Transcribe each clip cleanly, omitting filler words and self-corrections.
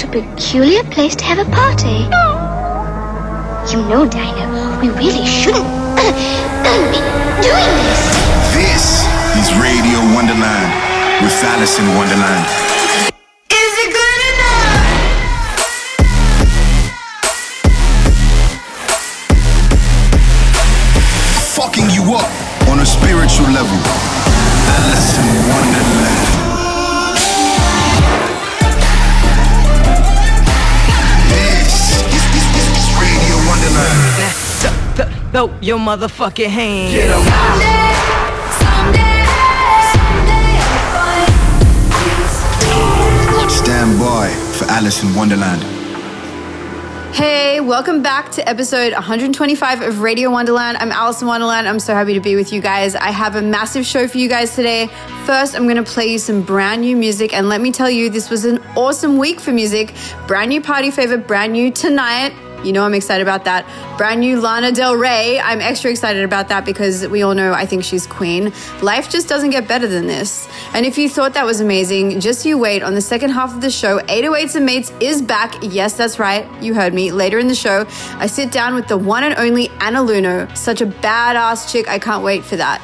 What a peculiar place to have a party. You know, Dino, we really shouldn't be doing this. This is Radio Wonderland with Alison Wonderland. On a spiritual level, Alice in Wonderland. This is Radio Wonderland. Let's suck the your motherfucking hand. Get 'em. Someday, stand by for Alice in Wonderland. Hey, welcome back to episode 125 of Radio Wonderland. I'm Alison Wonderland. I'm so happy to be with you guys. I have a massive show for you guys today. First, I'm going to play you some brand new music. And let me tell you, this was an awesome week for music. Brand new party favor, brand new tonight. You know I'm excited about that. Brand new Lana Del Rey. I'm extra excited about that because we all know I think she's queen. Life just doesn't get better than this. And if you thought that was amazing, just you wait. On the second half of the show, 808s and Mates is back. Yes, that's right. You heard me. Later in the show, I sit down with the one and only Anna Lunoe. Such a badass chick. I can't wait for that.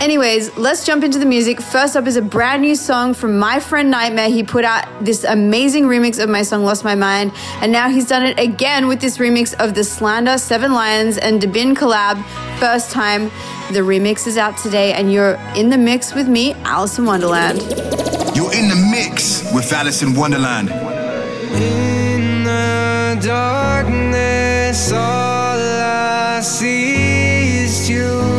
Anyways, let's jump into the music. First up is a brand new song from my friend Nightmare. He put out this amazing remix of my song Lost My Mind, and now he's done it again with this remix of the Slander, Seven Lions, and Dabin collab. First time. The remix is out today, and you're in the mix with me, Alice in Wonderland. You're in the mix with Alice in Wonderland. In the darkness, all I see is you.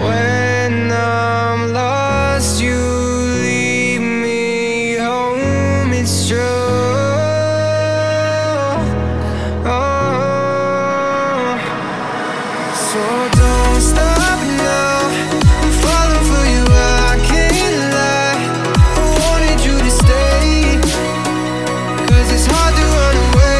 When I'm lost, you lead me home, it's true. Oh. So don't stop now, I'm falling for you, I can't lie. I wanted you to stay, 'cause it's hard to run away.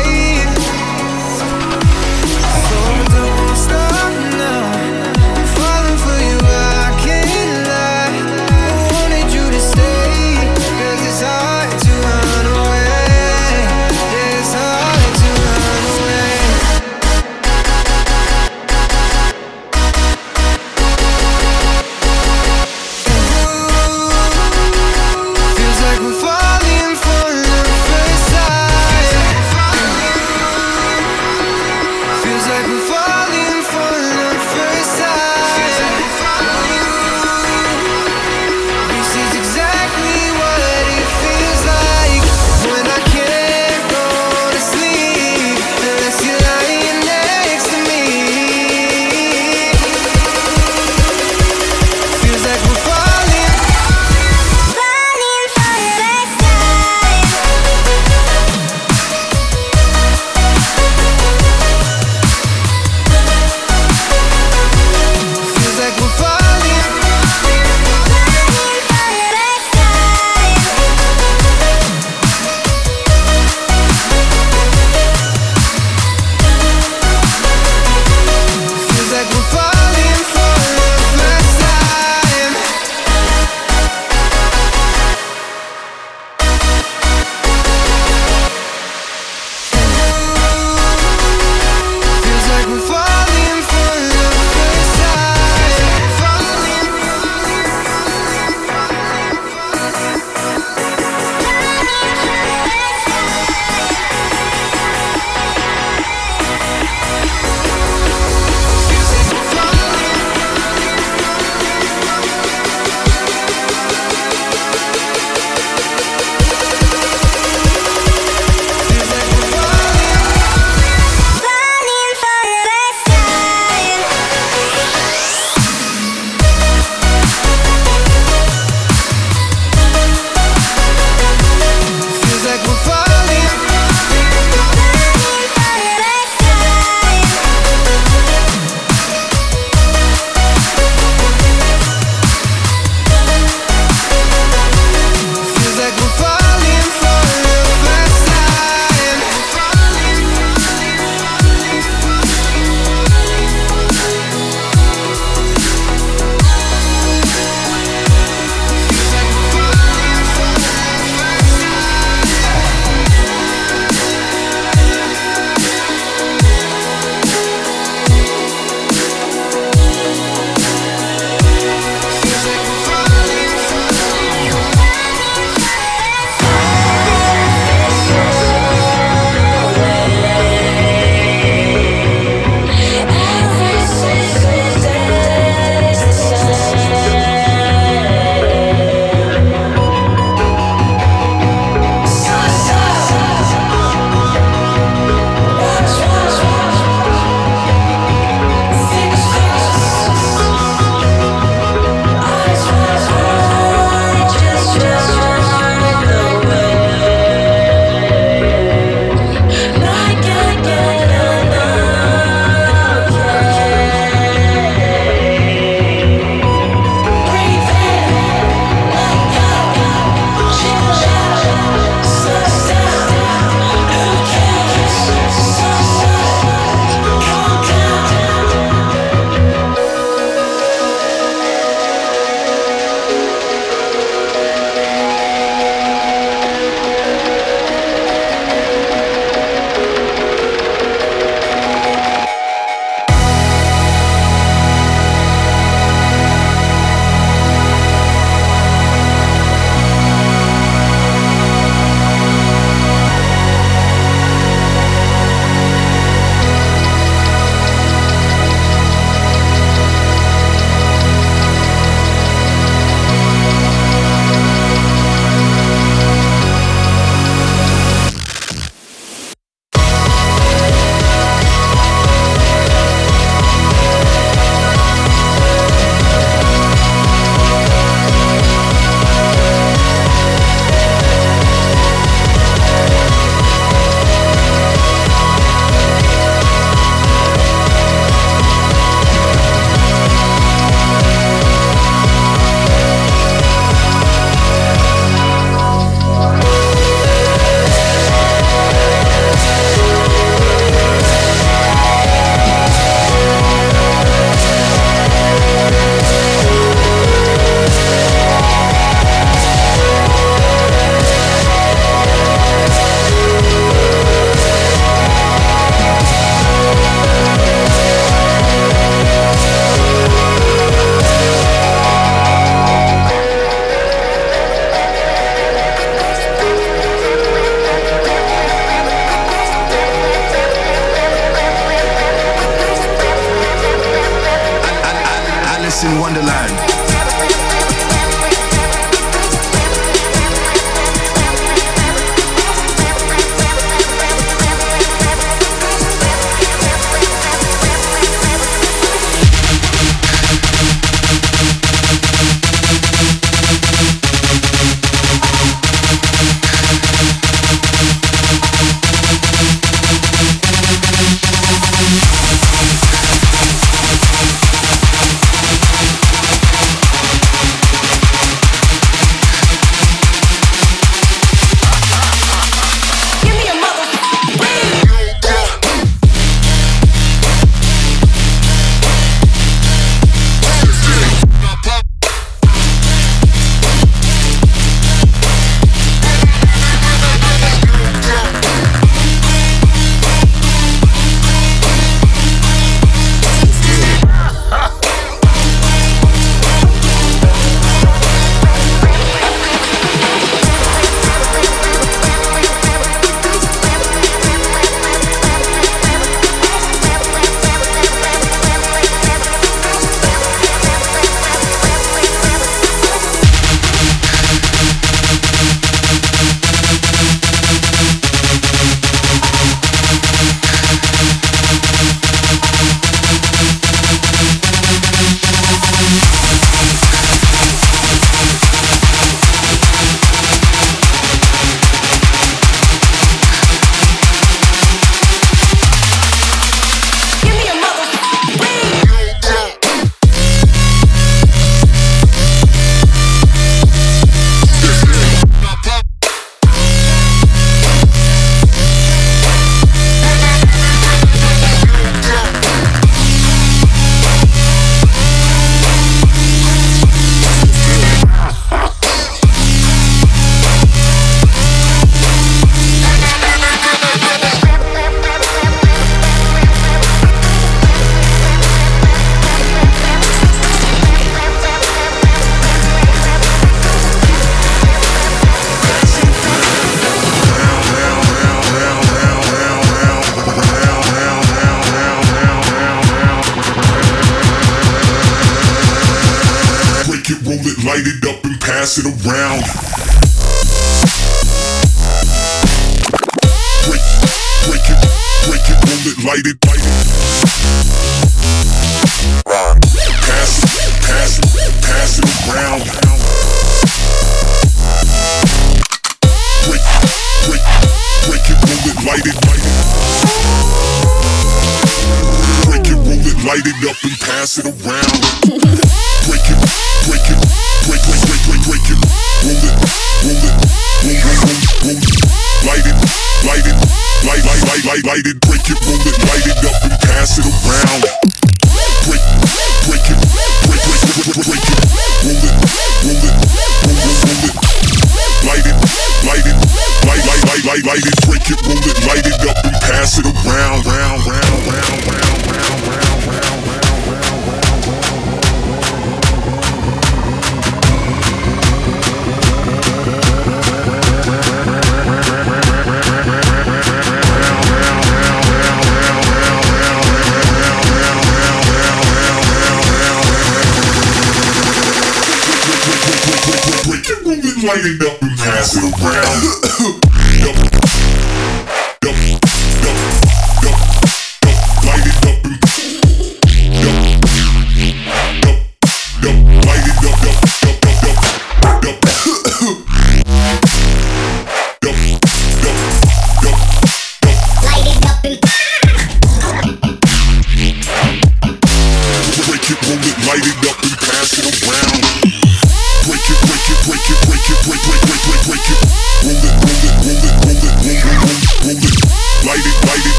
Wonderland.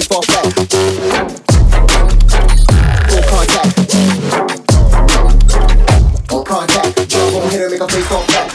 straight off back. Full contact. Full contact. Jump on hitter, make a face off back.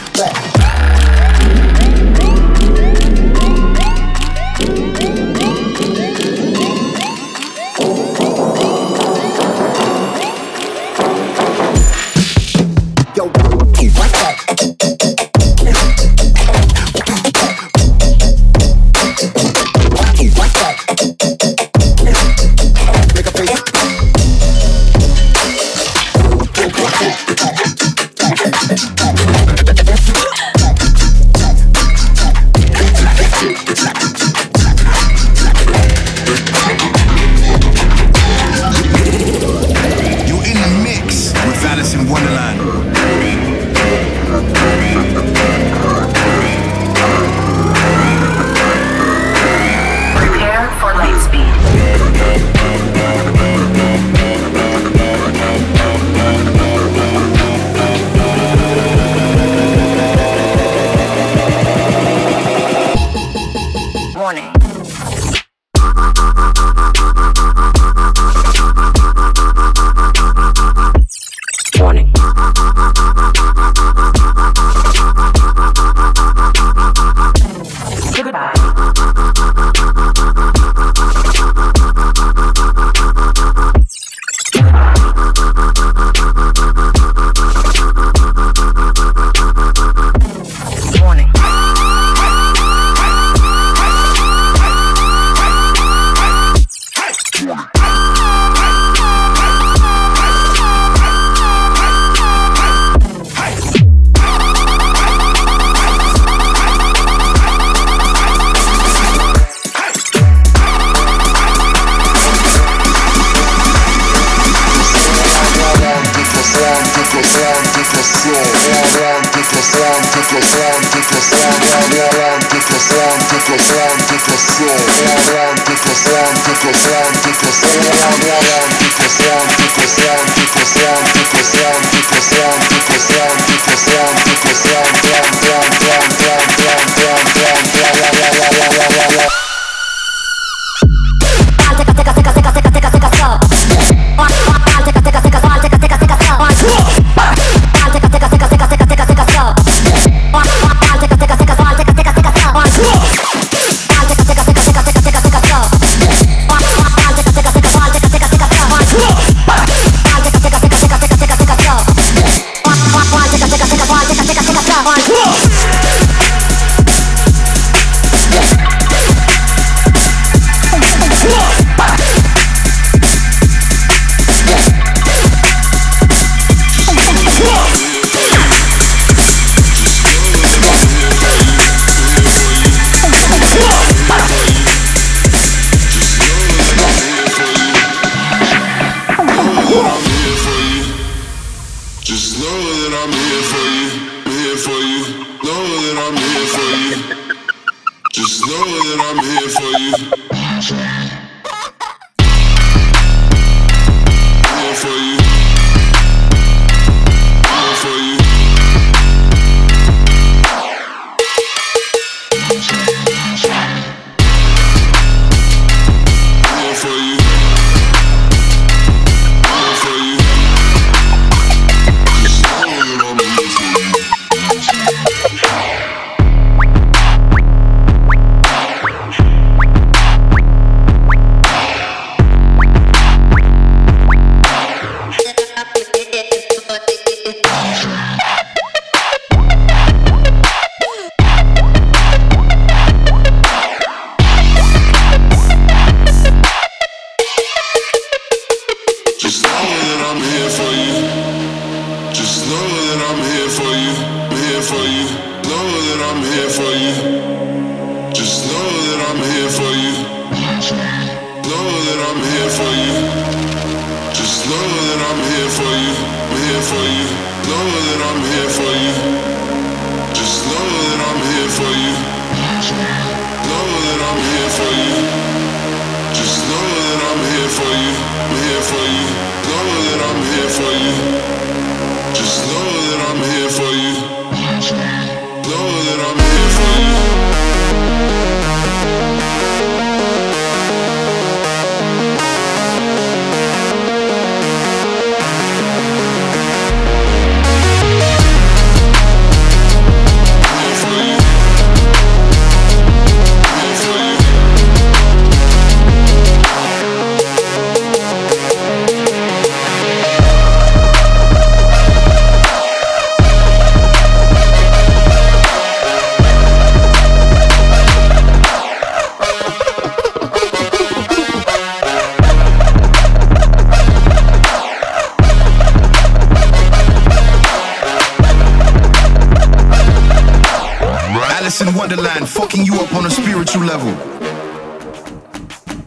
Wonderland, fucking you up on a spiritual level.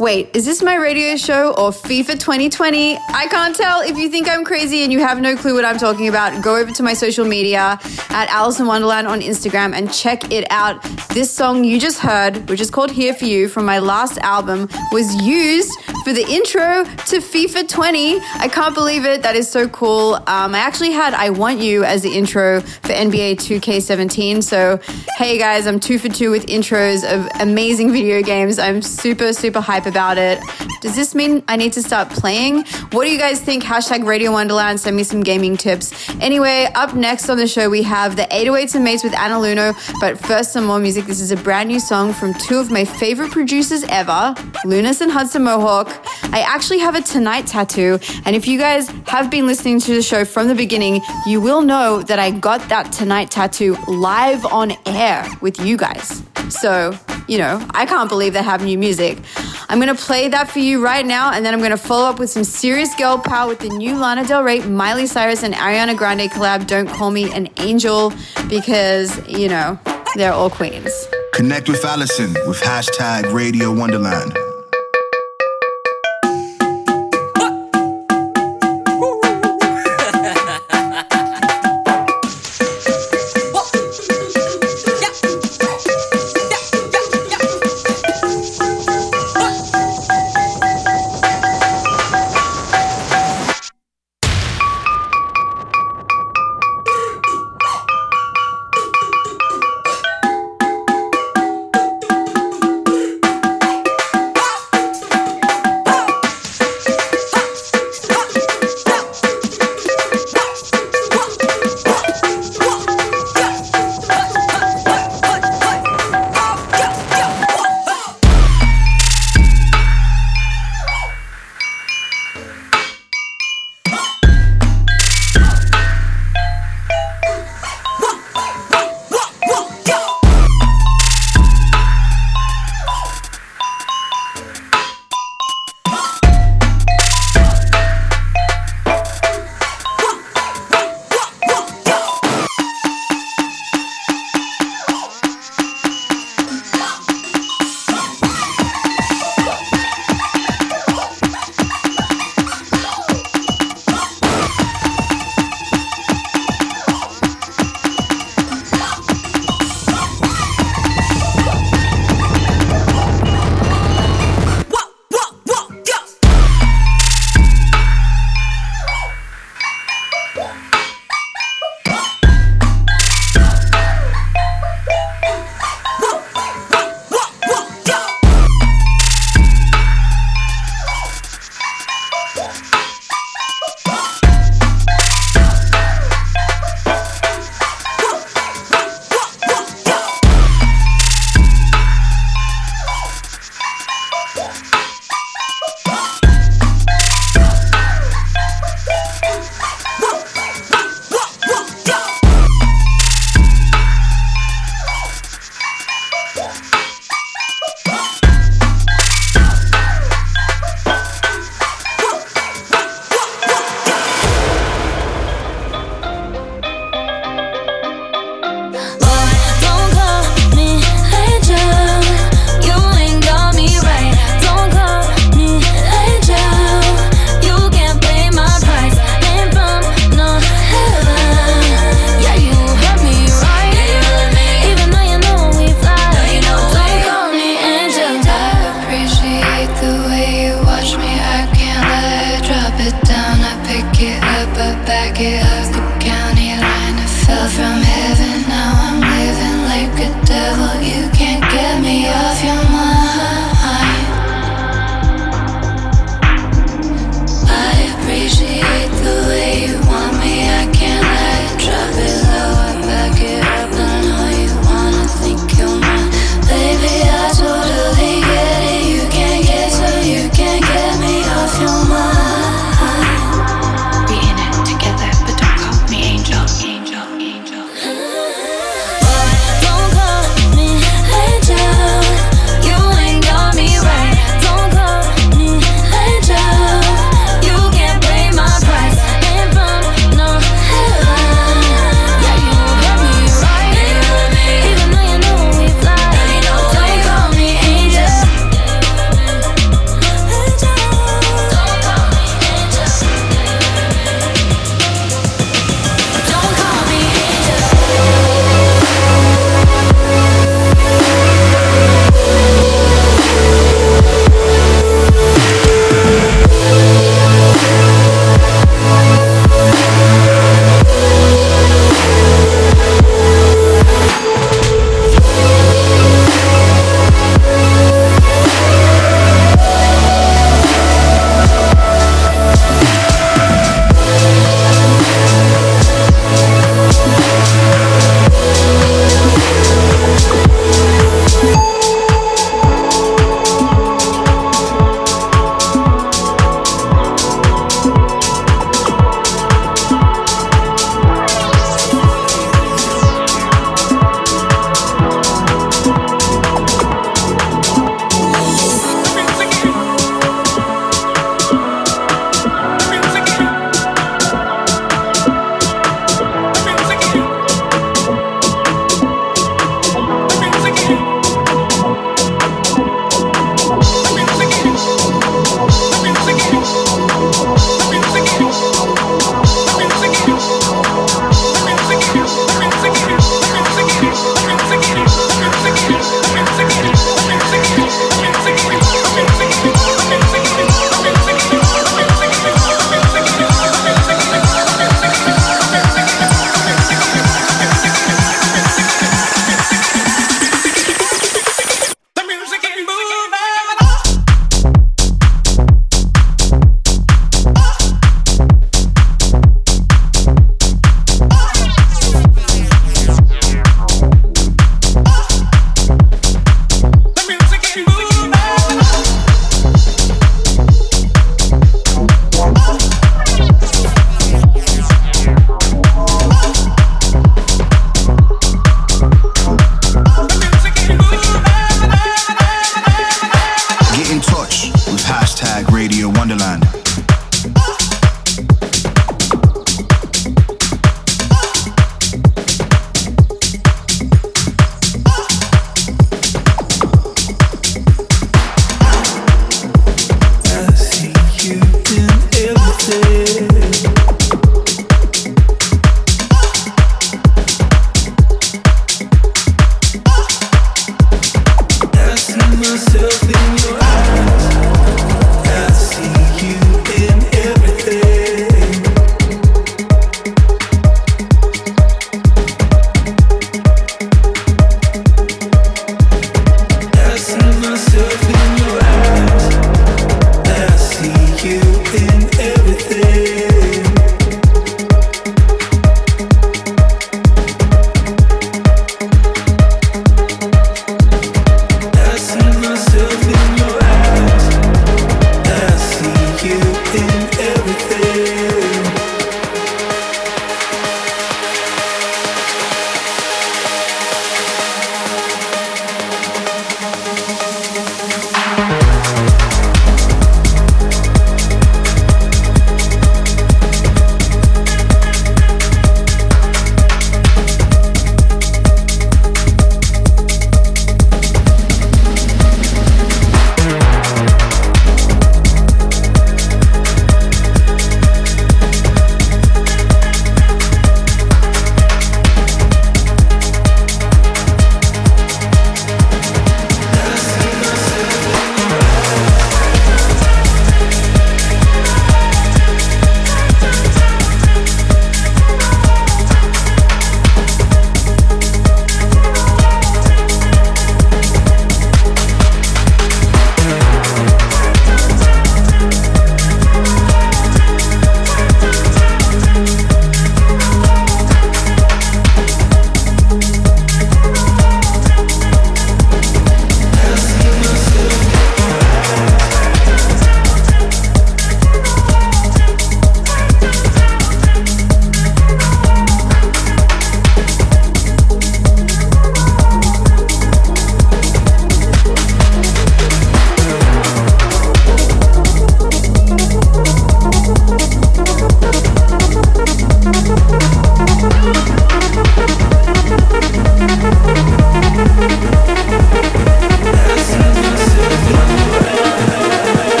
Wait, is this my radio show or FIFA 2020? I can't tell. If you think I'm crazy and you have no clue what I'm talking about, go over to my social media at Alison Wonderland on Instagram and check it out. This song you just heard, which is called Here For You from my last album, was used for the intro to FIFA 20. I can't believe it. That is so cool. I actually had I Want You as the intro for NBA 2K17. So, hey guys, I'm 2 for 2 with intros of amazing video games. I'm super, super hyped about it. Does this mean I need to start playing? What do you guys think? Hashtag Radio Wonderland. Send me some gaming tips. Anyway, up next on the show, we have the 808s and Mates with Anna Lunoe. But first, some more music. This is a brand new song from two of my favorite producers ever, Lunas and Hudson Mohawk. I actually have a Tonight tattoo. And if you guys have been listening to the show from the beginning, you will know that I got that Tonight tattoo live on air with you guys. So, you know, I can't believe they have new music. I'm going to play that for you right now, and then I'm going to follow up with some serious girl power with the new Lana Del Rey, Miley Cyrus, and Ariana Grande collab, Don't Call Me an Angel, because, you know, they're all queens. Connect with Alison with hashtag Radio Wonderland.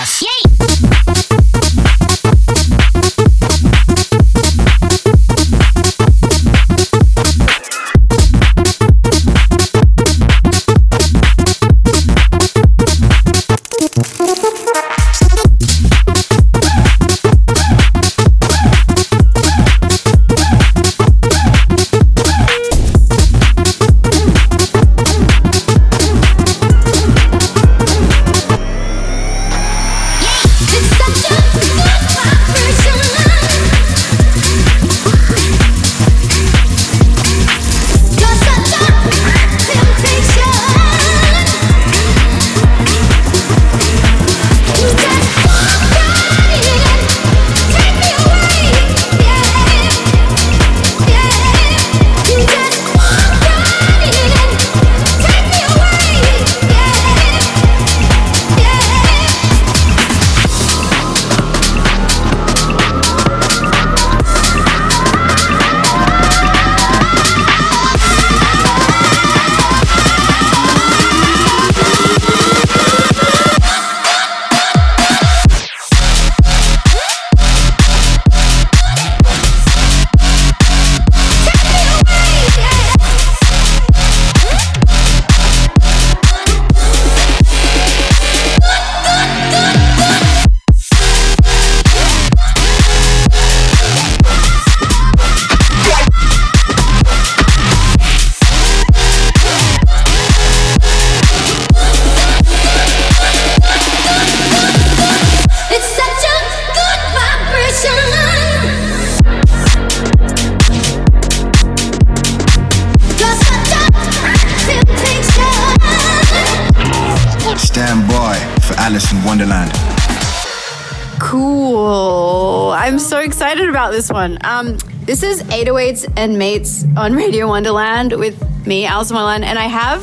ます。This one. This is 808s and Mates on Radio Wonderland with me, Alison Wonderland, and I have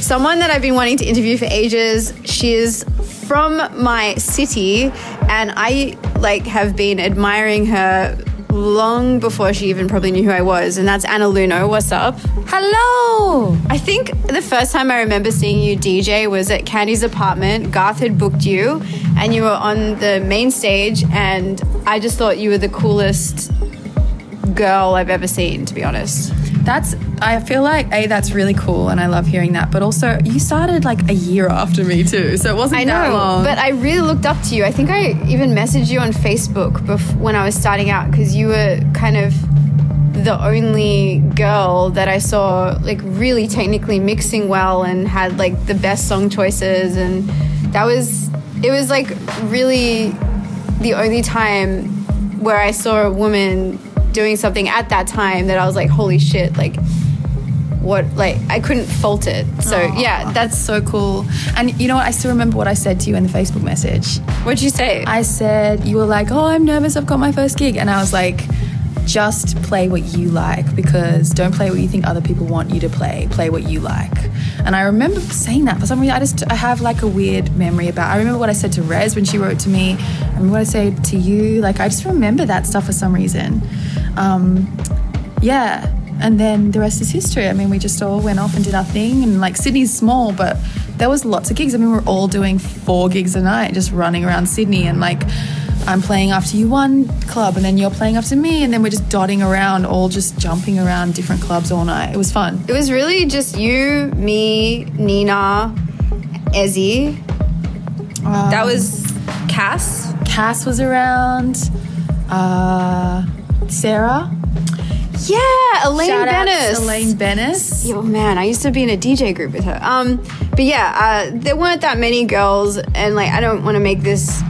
someone that I've been wanting to interview for ages. She is from my city, and I have been admiring her long before she even probably knew who I was, and that's Anna Lunoe. What's up? Hello! I think the first time I remember seeing you DJ was at Candy's apartment. Garth had booked you, and you were on the main stage, and I just thought you were the coolest girl I've ever seen, to be honest. I feel like, A, that's really cool and I love hearing that, but also you started a year after me too, so it wasn't that long. But I really looked up to you. I think I even messaged you on Facebook when I was starting out, because you were kind of the only girl that I saw really technically mixing well and had the best song choices, and it was really the only time where I saw a woman doing something at that time that I was holy shit, I couldn't fault it. So aww, yeah, that's so cool. And you know what, I still remember what I said to you in the Facebook message. What'd you say? I said, you were oh, I'm nervous, I've got my first gig. And I was just play what you like, because don't play what you think other people want you to play what you like. And I remember saying that for some reason. I have a weird memory about, I remember what I said to Rez when she wrote to me, I remember what I said to you, I just remember that stuff for some reason. Yeah, and then the rest is history. I mean, we just all went off and did our thing, and Sydney's small, but there was lots of gigs. I mean, we're all doing 4 gigs a night, just running around Sydney, and I'm playing after you one club, and then you're playing after me, and then we're just dotting around, all just jumping around different clubs all night. It was fun. It was really just you, me, Nina, Ezzy. That was Cass. Cass was around. Sarah. Yeah, Elaine Bennis. Elaine Bennis. Oh man, I used to be in a DJ group with her. But yeah, there weren't that many girls, and I don't want to make this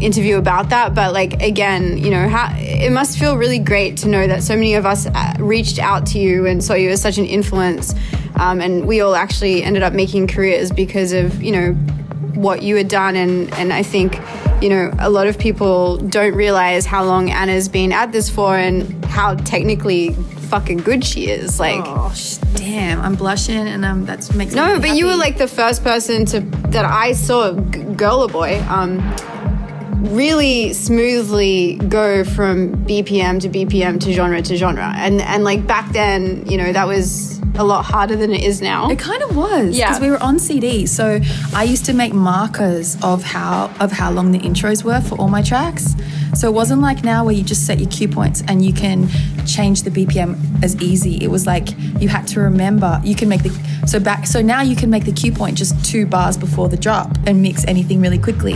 interview about that, but again, you know, it must feel really great to know that so many of us reached out to you and saw you as such an influence, and we all actually ended up making careers because of, you know, what you had done, and I think, you know, a lot of people don't realize how long Anna's been at this for and how technically fucking good she is. Damn, I'm blushing, and that makes me happy. You were the first person that I saw, girl or boy, really smoothly go from BPM to genre to genre, and back then, you know, that was a lot harder than it is now. It kind of was, because we were on CD. So I used to make markers of how long the intros were for all my tracks. So it wasn't like now where you just set your cue points and you can change the BPM as easy. It was like you had to remember. You can make the so now you can make the cue point just 2 bars before the drop and mix anything really quickly.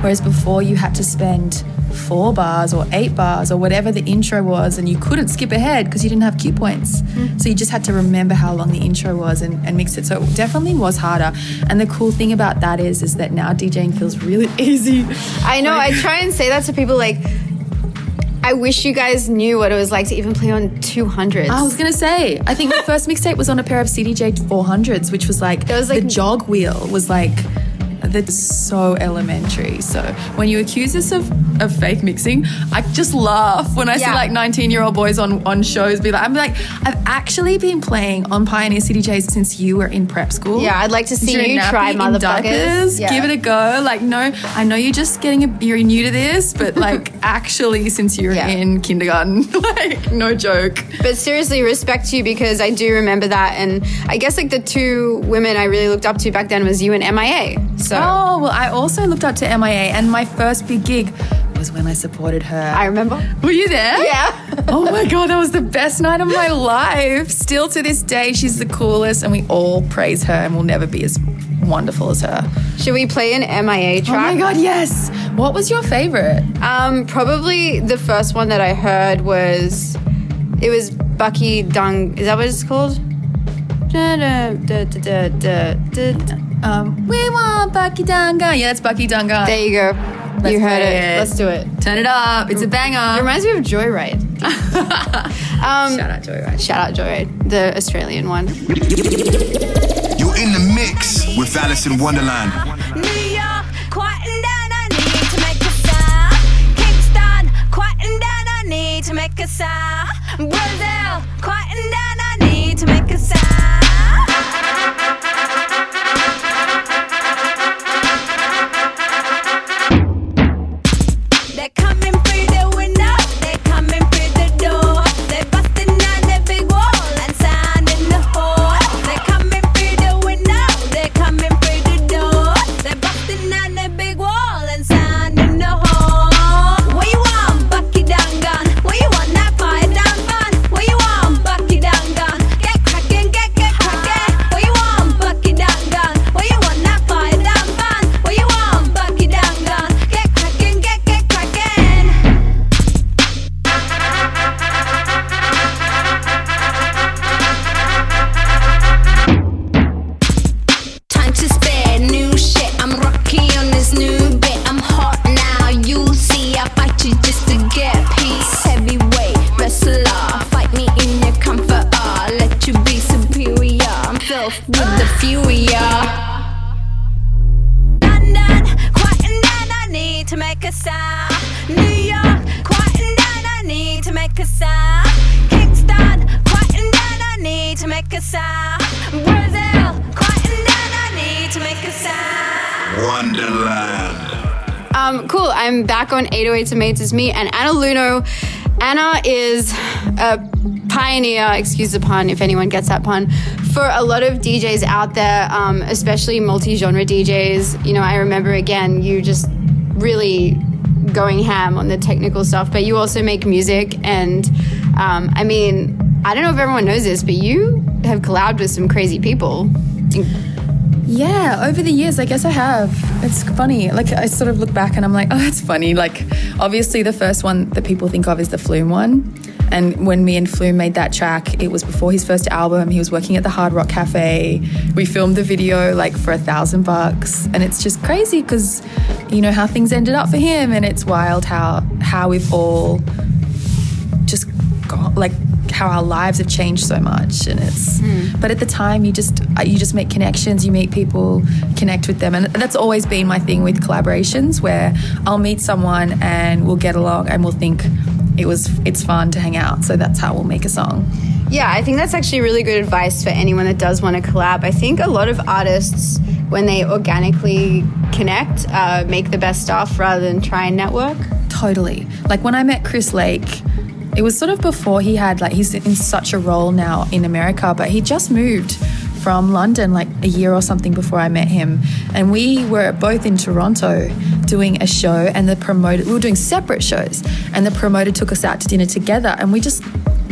Whereas before you had to spend 4 bars or 8 bars or whatever the intro was, and you couldn't skip ahead because you didn't have cue points. Mm. So you just had to remember how long the intro was and mix it. So it definitely was harder. And the cool thing about that is that now DJing feels really easy. I know. I try and say that to people, like, I wish you guys knew what it was like to even play on 200s. I was going to say, I think my first mixtape was on a pair of CDJ 400s, which was like, the jog wheel was like... That's so elementary. So when you accuse us of fake mixing, I just laugh when I see like 19-year-old boys on shows be like, I'm like, I've actually been playing on Pioneer CDJs since you were in prep school. Yeah, I'd like to see you try, motherfuckers. Yeah. Give it a go. Like, no, I know you're new to this, but like actually since you're in kindergarten, like no joke. But seriously, respect you, because I do remember that. And I guess like the 2 women I really looked up to back then was you and MIA. So. Oh, well, I also looked up to MIA, and my first big gig was when I supported her. I remember. Were you there? Yeah. Oh, my God, that was the best night of my life. Still to this day, she's the coolest, and we all praise her, and we'll never be as wonderful as her. Should we play an MIA track? Oh, my God, yes. What was your favourite? Probably the first one that I heard was Bucky Done. Is that what it's called? We want Bucky Done Gun. Yeah, that's Bucky Done Gun. There you go. You heard it. Let's do it. Turn it up. It's a banger. It reminds me of Joyride. Shout out Joyride. Shout out Joyride, the Australian one. You're in the mix with Alison Wonderland. New York, quieten down, I need to make a sound. Kingston, quieten down, I need to make a sound. Brazil, quieten down, I need to make a sound. Cool. I'm back on 808s and Mates. It's me and Anna Lunoe. Anna is a pioneer, excuse the pun if anyone gets that pun, for a lot of DJs out there, especially multi-genre DJs. You know, I remember, again, you just really going ham on the technical stuff, but you also make music. And I mean, I don't know if everyone knows this, but you have collabed with some crazy people. Yeah, over the years, I guess I have. It's funny. Like, I sort of look back and I'm like, oh, that's funny. Like, obviously, the first one that people think of is the Flume one. And when me and Flume made that track, it was before his first album. He was working at the Hard Rock Cafe. We filmed the video, like, for $1,000. And it's just crazy because, you know, how things ended up for him. And it's wild how we've all just got, like, how our lives have changed so much. And it's but at the time you just make connections, you meet people, connect with them. And that's always been my thing with collaborations, where I'll meet someone and we'll get along and we'll think it's fun to hang out, so that's how we'll make a song. Yeah, I think that's actually really good advice for anyone that does want to collab. I think a lot of artists, when they organically connect, make the best stuff rather than try and network. Totally. Like when I met Chris Lake, It was sort of before he had, like, he's in such a role now in America, but he just moved from London like a year or something before I met him. And we were both in Toronto doing a show, and the promoter, we were doing separate shows, and the promoter took us out to dinner together, and we just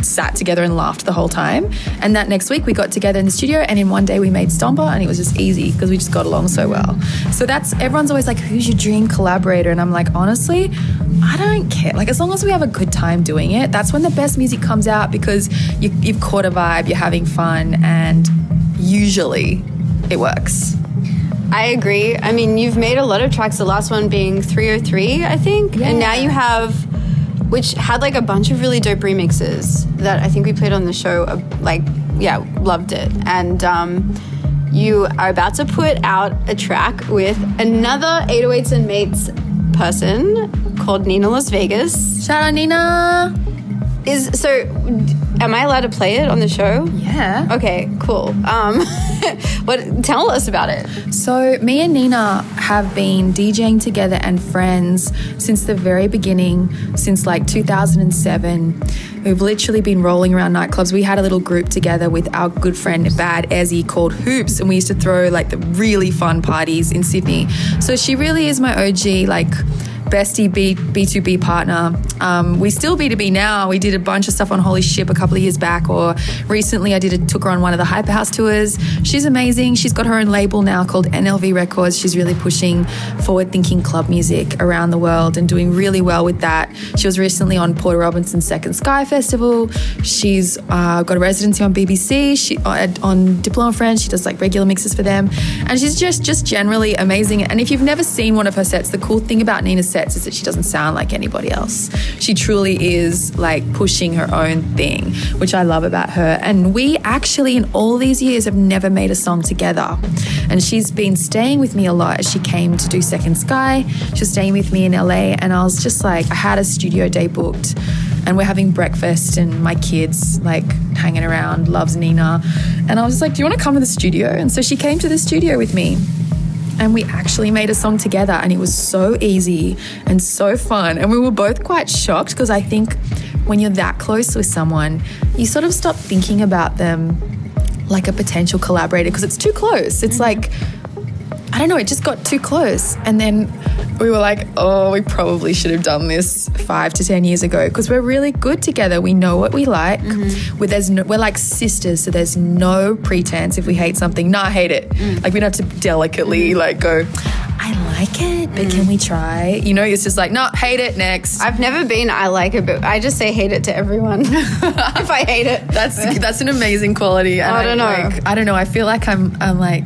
sat together and laughed the whole time. And that next week we got together in the studio, and in one day we made Stomper, and it was just easy because we just got along so well. So that's, everyone's always like, who's your dream collaborator? And I'm like, honestly, I don't care. Like, as long as we have a good time doing it, that's when the best music comes out, because you've caught a vibe, you're having fun, and usually it works. I agree. I mean, you've made a lot of tracks, the last one being 303, I think. Yeah. And now you have, which had like a bunch of really dope remixes that I think we played on the show, like, yeah, loved it. And you are about to put out a track with another 808s and Mates person called Nina Las Vegas. Shout out Nina! Am I allowed to play it on the show? Yeah. Okay, cool. Tell us about it. So me and Nina have been DJing together and friends since the very beginning, since like 2007. We've literally been rolling around nightclubs. We had a little group together with our good friend Bad Ezzy called Hoops, and we used to throw like the really fun parties in Sydney. So she really is my OG, like, bestie B2B partner. We still B2B now. We did a bunch of stuff on Holy Ship a couple of years back, or recently took her on one of the Hyper House tours. She's amazing. She's got her own label now called NLV Records. She's really pushing forward-thinking club music around the world and doing really well with that. She was recently on Porter Robinson's Second Sky Festival. She's got a residency on BBC. She on Diploma French. She does like regular mixes for them, and she's just generally amazing. And if you've never seen one of her sets, the cool thing about Nina's sets is that she doesn't sound like anybody else. She truly is like pushing her own thing, which I love about her. And we actually, in all these years, have never made a song together. And she's been staying with me a lot as she came to do Second Sky. She was staying with me in LA, and I was just like, I had a studio day booked, and we're having breakfast, and my kids like hanging around, loves Nina. And I was just like, do you want to come to the studio? And so she came to the studio with me, and we actually made a song together, and it was so easy and so fun. And we were both quite shocked, because I think when you're that close with someone, you sort of stop thinking about them like a potential collaborator, because it's too close. It's like, I don't know, it just got too close. And then we were like, oh, we probably should have done this 5 to 10 years ago, because we're really good together. We know what we like. Mm-hmm. We're like sisters, so there's no pretense. If we hate something, nah, I hate it. Mm. Like, we don't have to delicately like go, I like it, but can we try? You know, it's just like, no, hate it, next. I've never been I like it, but I just say hate it to everyone if I hate it. That's an amazing quality. And I don't know. I feel like I'm like,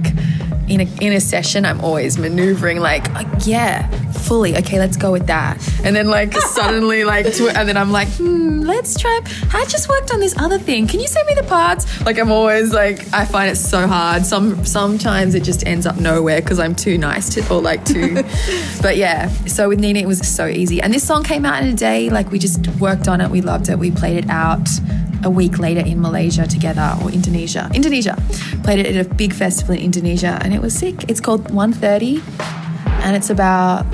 in a session, I'm always maneuvering like, oh, yeah, fully, okay, let's go with that. And then like suddenly like, and then I'm like, let's try. I just worked on this other thing. Can you send me the parts? Like, I'm always like, I find it so hard. Sometimes it just ends up nowhere because I'm too nice to, or like too. But yeah, so with Nina, it was so easy. And this song came out in a day. Like, we just worked on it. We loved it. We played it out a week later in Malaysia together, or Indonesia. Played it at a big festival in Indonesia, and it was sick. It's called 1:30, and it's about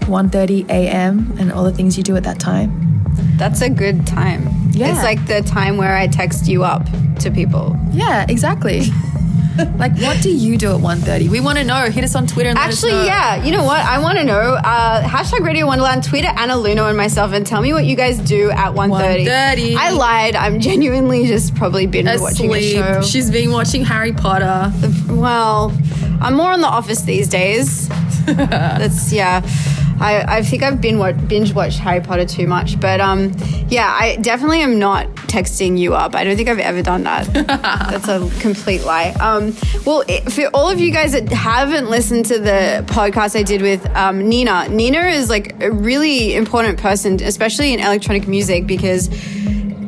1:30 a.m. and all the things you do at that time. That's a good time. Yeah. It's like the time where I text you up to people. Yeah, exactly. Like, what do you do at 1:30? We want to know. Hit us on Twitter and let us know. Yeah. You know what? I want to know. Hashtag Radio Wonderland, tweet at Anna Lunoe and myself, and tell me what you guys do at 1:30. I lied. I'm genuinely just probably watching a show. She's been watching Harry Potter. Well, I'm more on The Office these days. That's, yeah. I think I've binge-watched Harry Potter too much. But, yeah, I definitely am not texting you up. I don't think I've ever done that. That's a complete lie. For all of you guys that haven't listened to the podcast I did with Nina is like a really important person, especially in electronic music, because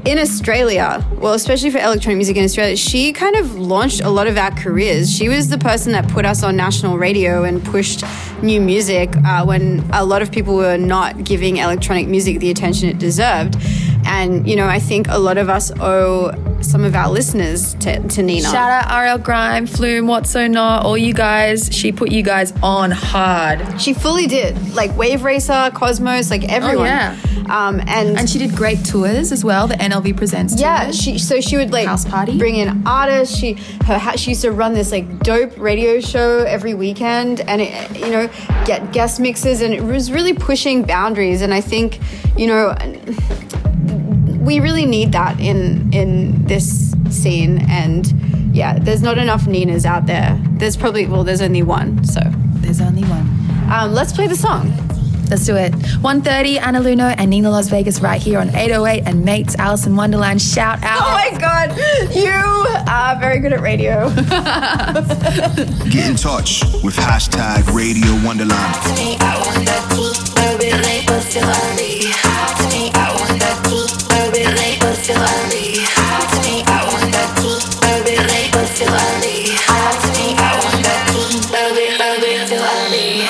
in Australia, well, especially for electronic music in Australia, she kind of launched a lot of our careers. She was the person that put us on national radio and pushed new music when a lot of people were not giving electronic music the attention it deserved. And, you know, I think a lot of us owe some of our listeners to Nina. Shout out RL Grime, Flume, What's So Not, all you guys. She put you guys on hard. She fully did. Like Wave Racer, Cosmos, like everyone. Oh, yeah. And she did great tours as well, the NLV Presents tour. Yeah, she would like house party, bring in artists. She used to run this like dope radio show every weekend and it, you know, get guest mixes, and it was really pushing boundaries. And I think, you know, we really need that in this scene. And yeah, there's not enough Ninas out there. There's probably, well, there's only one, so. There's only one. Let's play the song. Let's do it. 1:30, Anna Lunoe and Nina Las Vegas right here on 808 and Mates, Alison Wonderland. Shout out. Oh my God, you are very good at radio. Get in touch with hashtag Radio Wonderland. To me, I want that tea, a bit late, but still early. To me, I want that tea, a bit late, but still early. To me, I want that tea, a bit late, but still early. To me, I want that tea, a bit still early.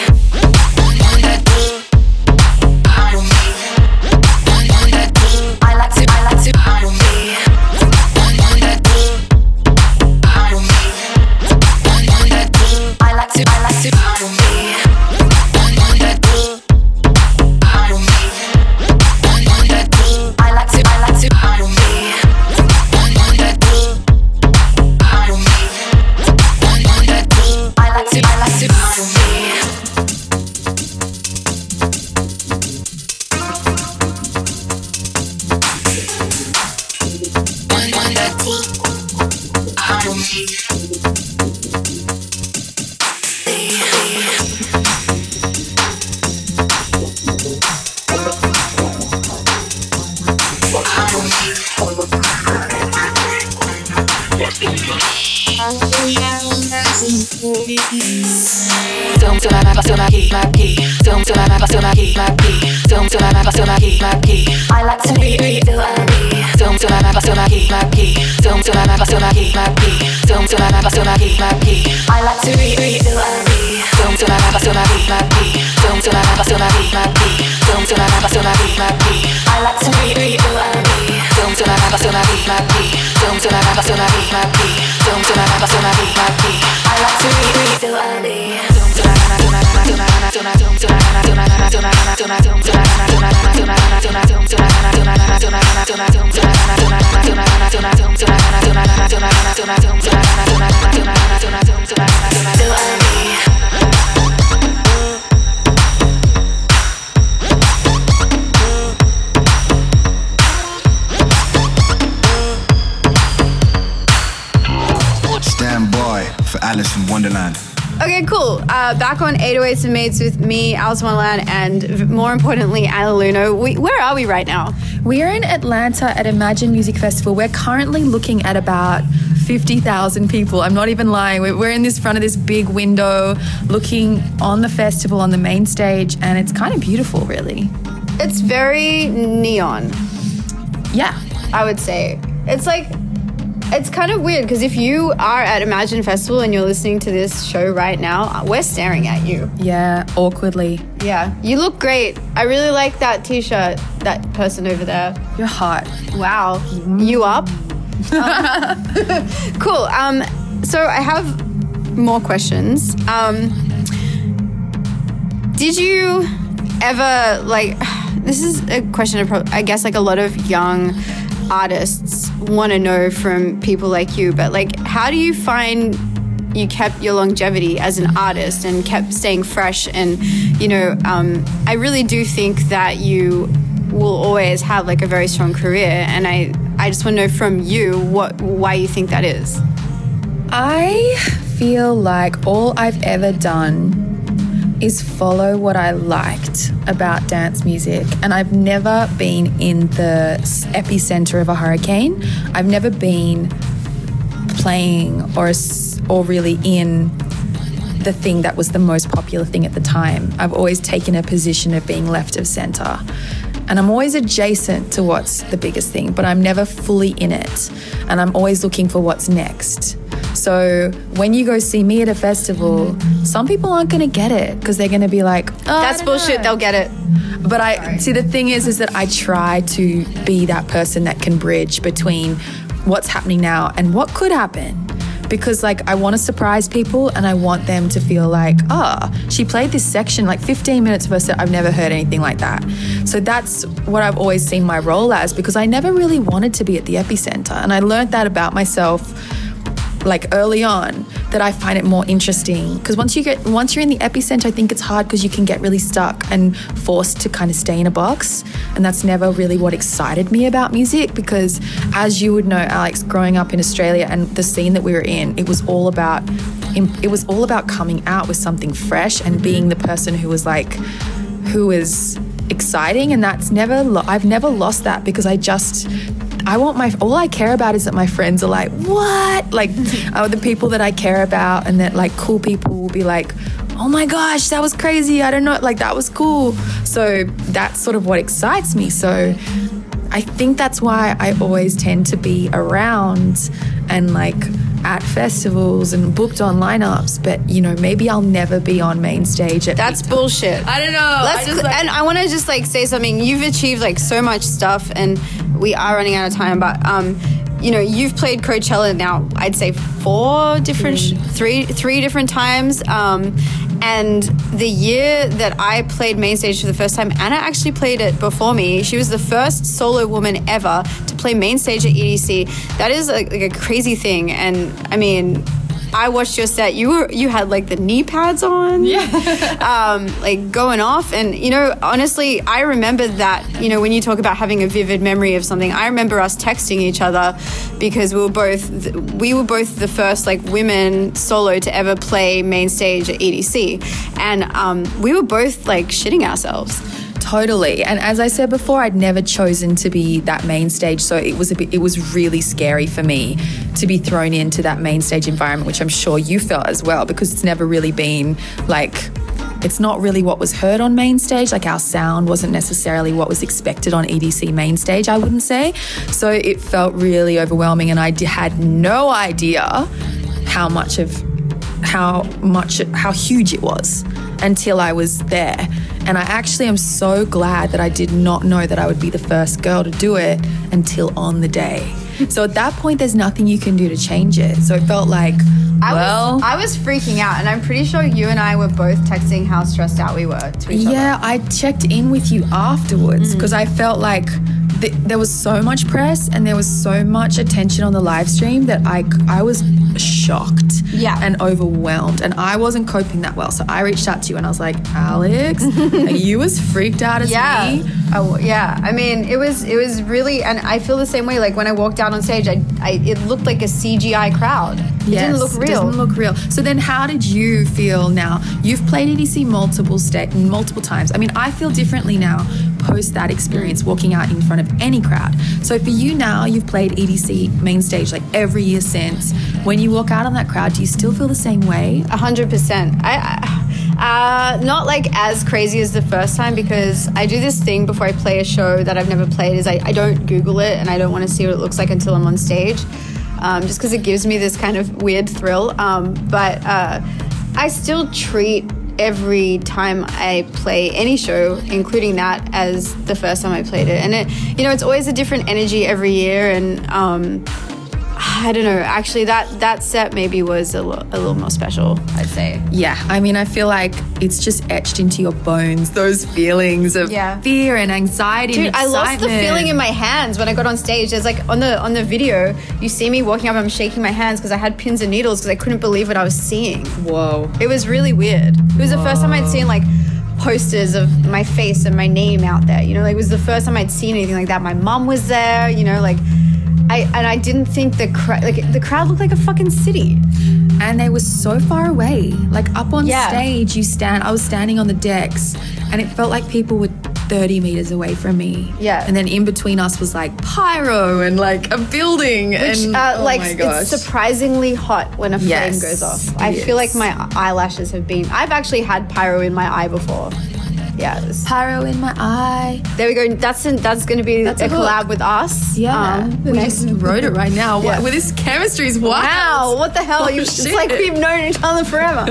I like to be still early. Don't my map, my key, my key. Don't my map, my key, my key. Don't my map, my key, my key. I like to be still early. Don't my map, my key, my key. Don't my map, my key, my key. Don't my map, my key, my key. I like to be still early. Don't my map, my key, my key. Don't my map, my key, my key. Don't my map, my key, my key. I like to be still early. Stand by for Alice in Wonderland. Okay, cool. Back on 808s and Mates with me, Alison Wonderland, and more importantly, Anna Lunoe. Where are we right now? We are in Atlanta at Imagine Music Festival. We're currently looking at about 50,000 people. I'm not even lying. We're in this front of this big window looking on the festival, on the main stage, and it's kind of beautiful, really. It's very neon. Yeah. I would say. It's like... It's kind of weird because if you are at Imagine Festival and you're listening to this show right now, we're staring at you. Yeah, awkwardly. Yeah. You look great. I really like that T-shirt, that person over there. You're hot. Wow. Mm. You up? Cool. So I have more questions. Did you ever, like, this is a question I guess like a lot of young artists want to know from people like you, but like, how do you find you kept your longevity as an artist and kept staying fresh? And, you know, I really do think that you will always have like a very strong career, and I just want to know from you why you think that is. I feel like all I've ever done is follow what I liked about dance music. And I've never been in the epicenter of a hurricane. I've never been playing or really in the thing that was the most popular thing at the time. I've always taken a position of being left of center. And I'm always adjacent to what's the biggest thing, but I'm never fully in it. And I'm always looking for what's next. So when you go see me at a festival, some people aren't going to get it because they're going to be like, oh, that's bullshit, they'll get it. But I see, the thing is that I try to be that person that can bridge between what's happening now and what could happen. Because like I want to surprise people and I want them to feel like, oh, she played this section, like 15 minutes of her set, I've never heard anything like that. So that's what I've always seen my role as, because I never really wanted to be at the epicenter. And I learned that about myself like early on, that I find it more interesting. Because once you're in the epicenter, I think it's hard because you can get really stuck and forced to kind of stay in a box. And that's never really what excited me about music, because as you would know, Alex, growing up in Australia and the scene that we were in, it was all about coming out with something fresh and being the person who is exciting. And that's I've never lost that, because all I care about is that my friends are like, what? Like, are the people that I care about, and that like cool people will be like, oh my gosh, that was crazy. I don't know. Like, that was cool. So that's sort of what excites me. So I think that's why I always tend to be around and like at festivals and booked on lineups, but you know, maybe I'll never be on main stage at That's bullshit. I don't know. And I want to just like say something. You've achieved like so much stuff, and we are running out of time, but you know, you've played Coachella now, I'd say three different times. And the year that I played main stage for the first time, Anna actually played it before me. She was the first solo woman ever to play main stage at EDC. That is like a crazy thing. And I mean, I watched your set. You had like the knee pads on, yeah, like going off. And you know, honestly, I remember that. You know, when you talk about having a vivid memory of something, I remember us texting each other because we were both the first like women solo to ever play main stage at EDC, and we were both like shitting ourselves. Totally. And as I said before, I'd never chosen to be that main stage. So it was really scary for me to be thrown into that main stage environment, which I'm sure you felt as well, because it's never really been like, it's not really what was heard on main stage. Like, our sound wasn't necessarily what was expected on EDC main stage, I wouldn't say. So it felt really overwhelming, and I had no idea how huge it was until I was there. And I actually am so glad that I did not know that I would be the first girl to do it until on the day. So at that point, there's nothing you can do to change it. So it felt like, I was freaking out, and I'm pretty sure you and I were both texting how stressed out we were to each other. Yeah, I checked in with you afterwards because I felt like there was so much press and there was so much attention on the live stream that I was shocked and overwhelmed, and I wasn't coping that well. So I reached out to you and I was like, Alex, are you as freaked out as me? Oh, yeah. I mean, it was really, and I feel the same way. Like, when I walked down on stage, it looked like a CGI crowd. It didn't look real. It doesn't look real. So then how did you feel now? You've played EDC multiple times. I mean, I feel differently now post that experience walking out in front of any crowd. So for you now, you've played EDC main stage like every year since. When you walk out on that crowd, do you still feel the same way? 100%. Not like as crazy as the first time, because I do this thing before I play a show that I've never played is I don't Google it, and I don't want to see what it looks like until I'm on stage, just because it gives me this kind of weird thrill. But I still treat every time I play any show, including that, as the first time I played it. And it, you know, it's always a different energy every year. And I don't know, actually that set maybe was a little more special, I'd say. Yeah, I mean, I feel like it's just etched into your bones, those feelings of fear and anxiety. Dude, and excitement. I lost the feeling in my hands when I got on stage. There's like on the video, you see me walking up, I'm shaking my hands because I had pins and needles because I couldn't believe what I was seeing. Whoa. It was really weird. It was the first time I'd seen like posters of my face and my name out there. You know, like, it was the first time I'd seen anything like that. My mom was there, you know, like, I didn't think the crowd looked like a fucking city. And they were so far away. Like, up on stage, I was standing on the decks, and it felt like people were 30 meters away from me. Yeah. And then in between us was like pyro and like a building. It's surprisingly hot when a flame goes off. I feel like my eyelashes have been, I've actually had pyro in my eye before. Yes. Pyro in my eye. There we go. That's going to be a collab with us. Yeah. We just wrote it right now. Yes. Well, this chemistry is wild. Wow. What the hell? It's like we've known each other forever.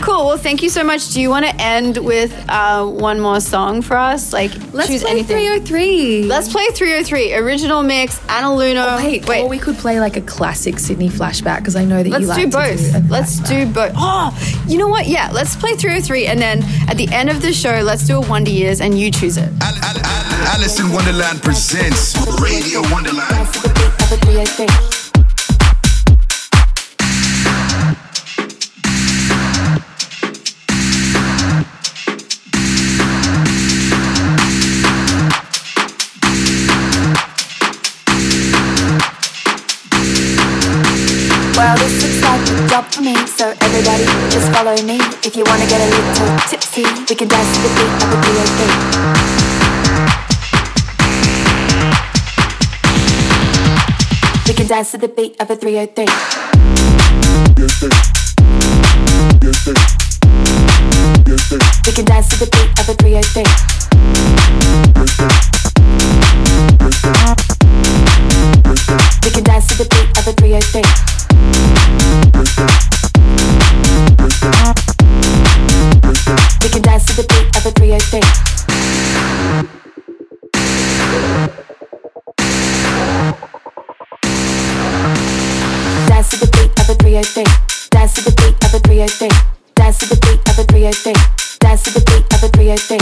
Cool. Well, thank you so much. Do you want to end with one more song for us? Like, let's choose anything. 303. Let's play 303. Original mix, Anna Lunoe. Oh, wait. Or we could play like a classic Sydney flashback because I know that you like to do both. Let's do both. Oh, you know what? Yeah, let's play 303 and then at the end of the show, let's do a Wonder Years and you choose it. Alison Wonderland presents Radio Wonderland. Well, this looks like a job for me, so everybody just follow me. If you wanna get a little tipsy, we can dance to the beat of the BOB. We can dance to the beat of a 303. We can dance to the beat of a 303. We can dance to the beat of a 303. We can dance to the beat of a 303. Dance to the beat of a 303. Dance to the beat of a 303. Dance to the beat of a 303. Dance to the beat of a 303. Dance to the beat of a 303. Dance to the beat of a 303.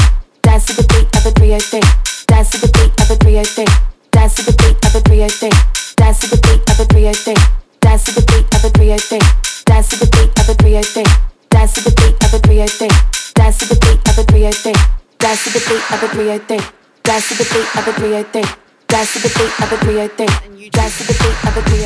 Dance to the beat of a 303. Dance to the beat of a 303. Dance to the beat of a 303. Dance to the beat of a 303. Dance to the beat of a 303. Dance to the beat of a 303. Dance to the beat of a 303. Dance to the beat of a 303. Dance to the beat of a 303. Dance to the beat of a 303.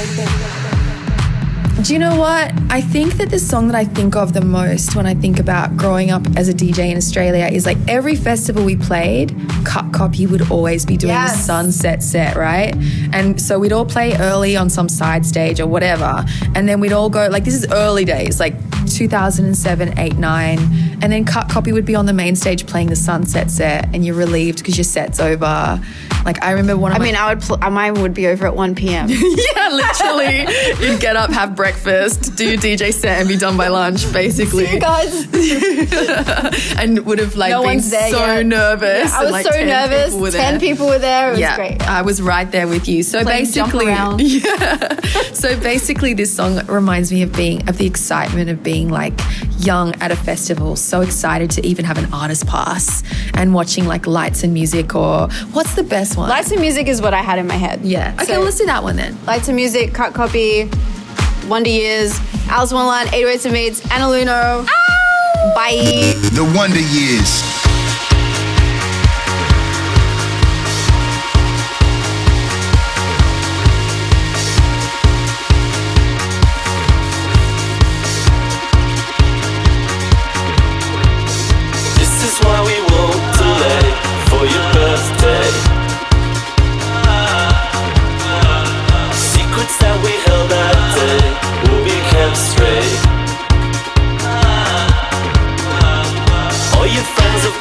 Do you know what? I think that the song that I think of the most when I think about growing up as a DJ in Australia is like every festival we played, Cut Copy would always be doing the sunset set, right? And so we'd all play early on some side stage or whatever. And then we'd all go, like, this is early days, like 2007, 8, 9. And then Cut Copy would be on the main stage playing the sunset set and you're relieved because your set's over. Like, I remember one of mine would be over at 1 p.m. Yeah, literally. You'd get up, have breakfast, do your DJ set and be done by lunch, basically. See you guys. And would have, like, been so nervous. Yeah, I was like, so 10 nervous. 10 people were there. It was great. I was right there with you. So basically this song reminds me of the excitement of being, like, young at a festival, so excited to even have an artist pass and watching, like, lights and music, or what's the best one? Lights and music is what I had in my head. Yeah. Okay, so, let's do that one then. Lights and music, Cut Copy, Wonder Years, Alison Wonderland, 808s and Mates, Anna Lunoe. Ow! Bye. The Wonder Years. All your friends have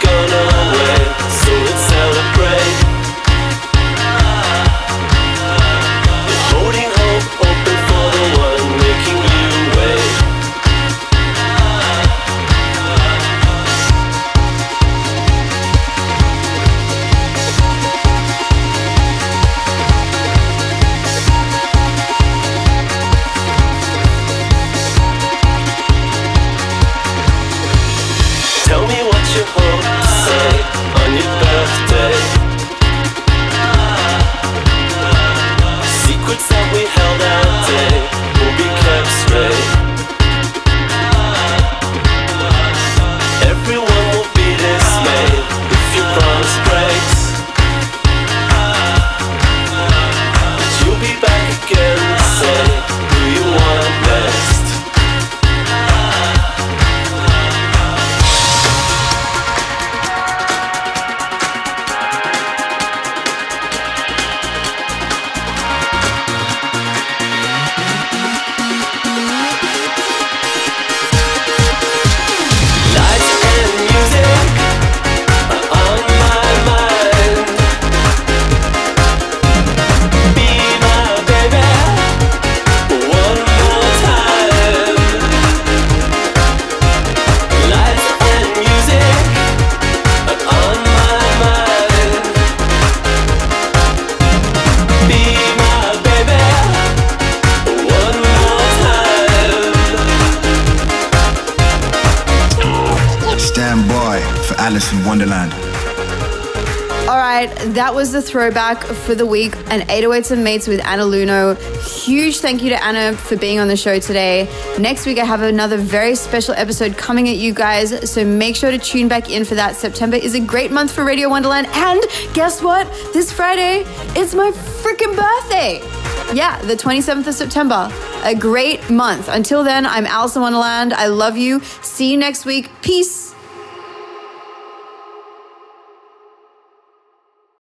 Wonderland. All right, that was the throwback for the week, an 808s and Mates with Anna Lunoe. Huge thank you to Anna for being on the show today. Next week, I have another very special episode coming at you guys, so make sure to tune back in for that. September is a great month for Radio Wonderland, and guess what? This Friday, it's my freaking birthday. Yeah, the 27th of September. A great month. Until then, I'm Alison Wonderland. I love you. See you next week. Peace.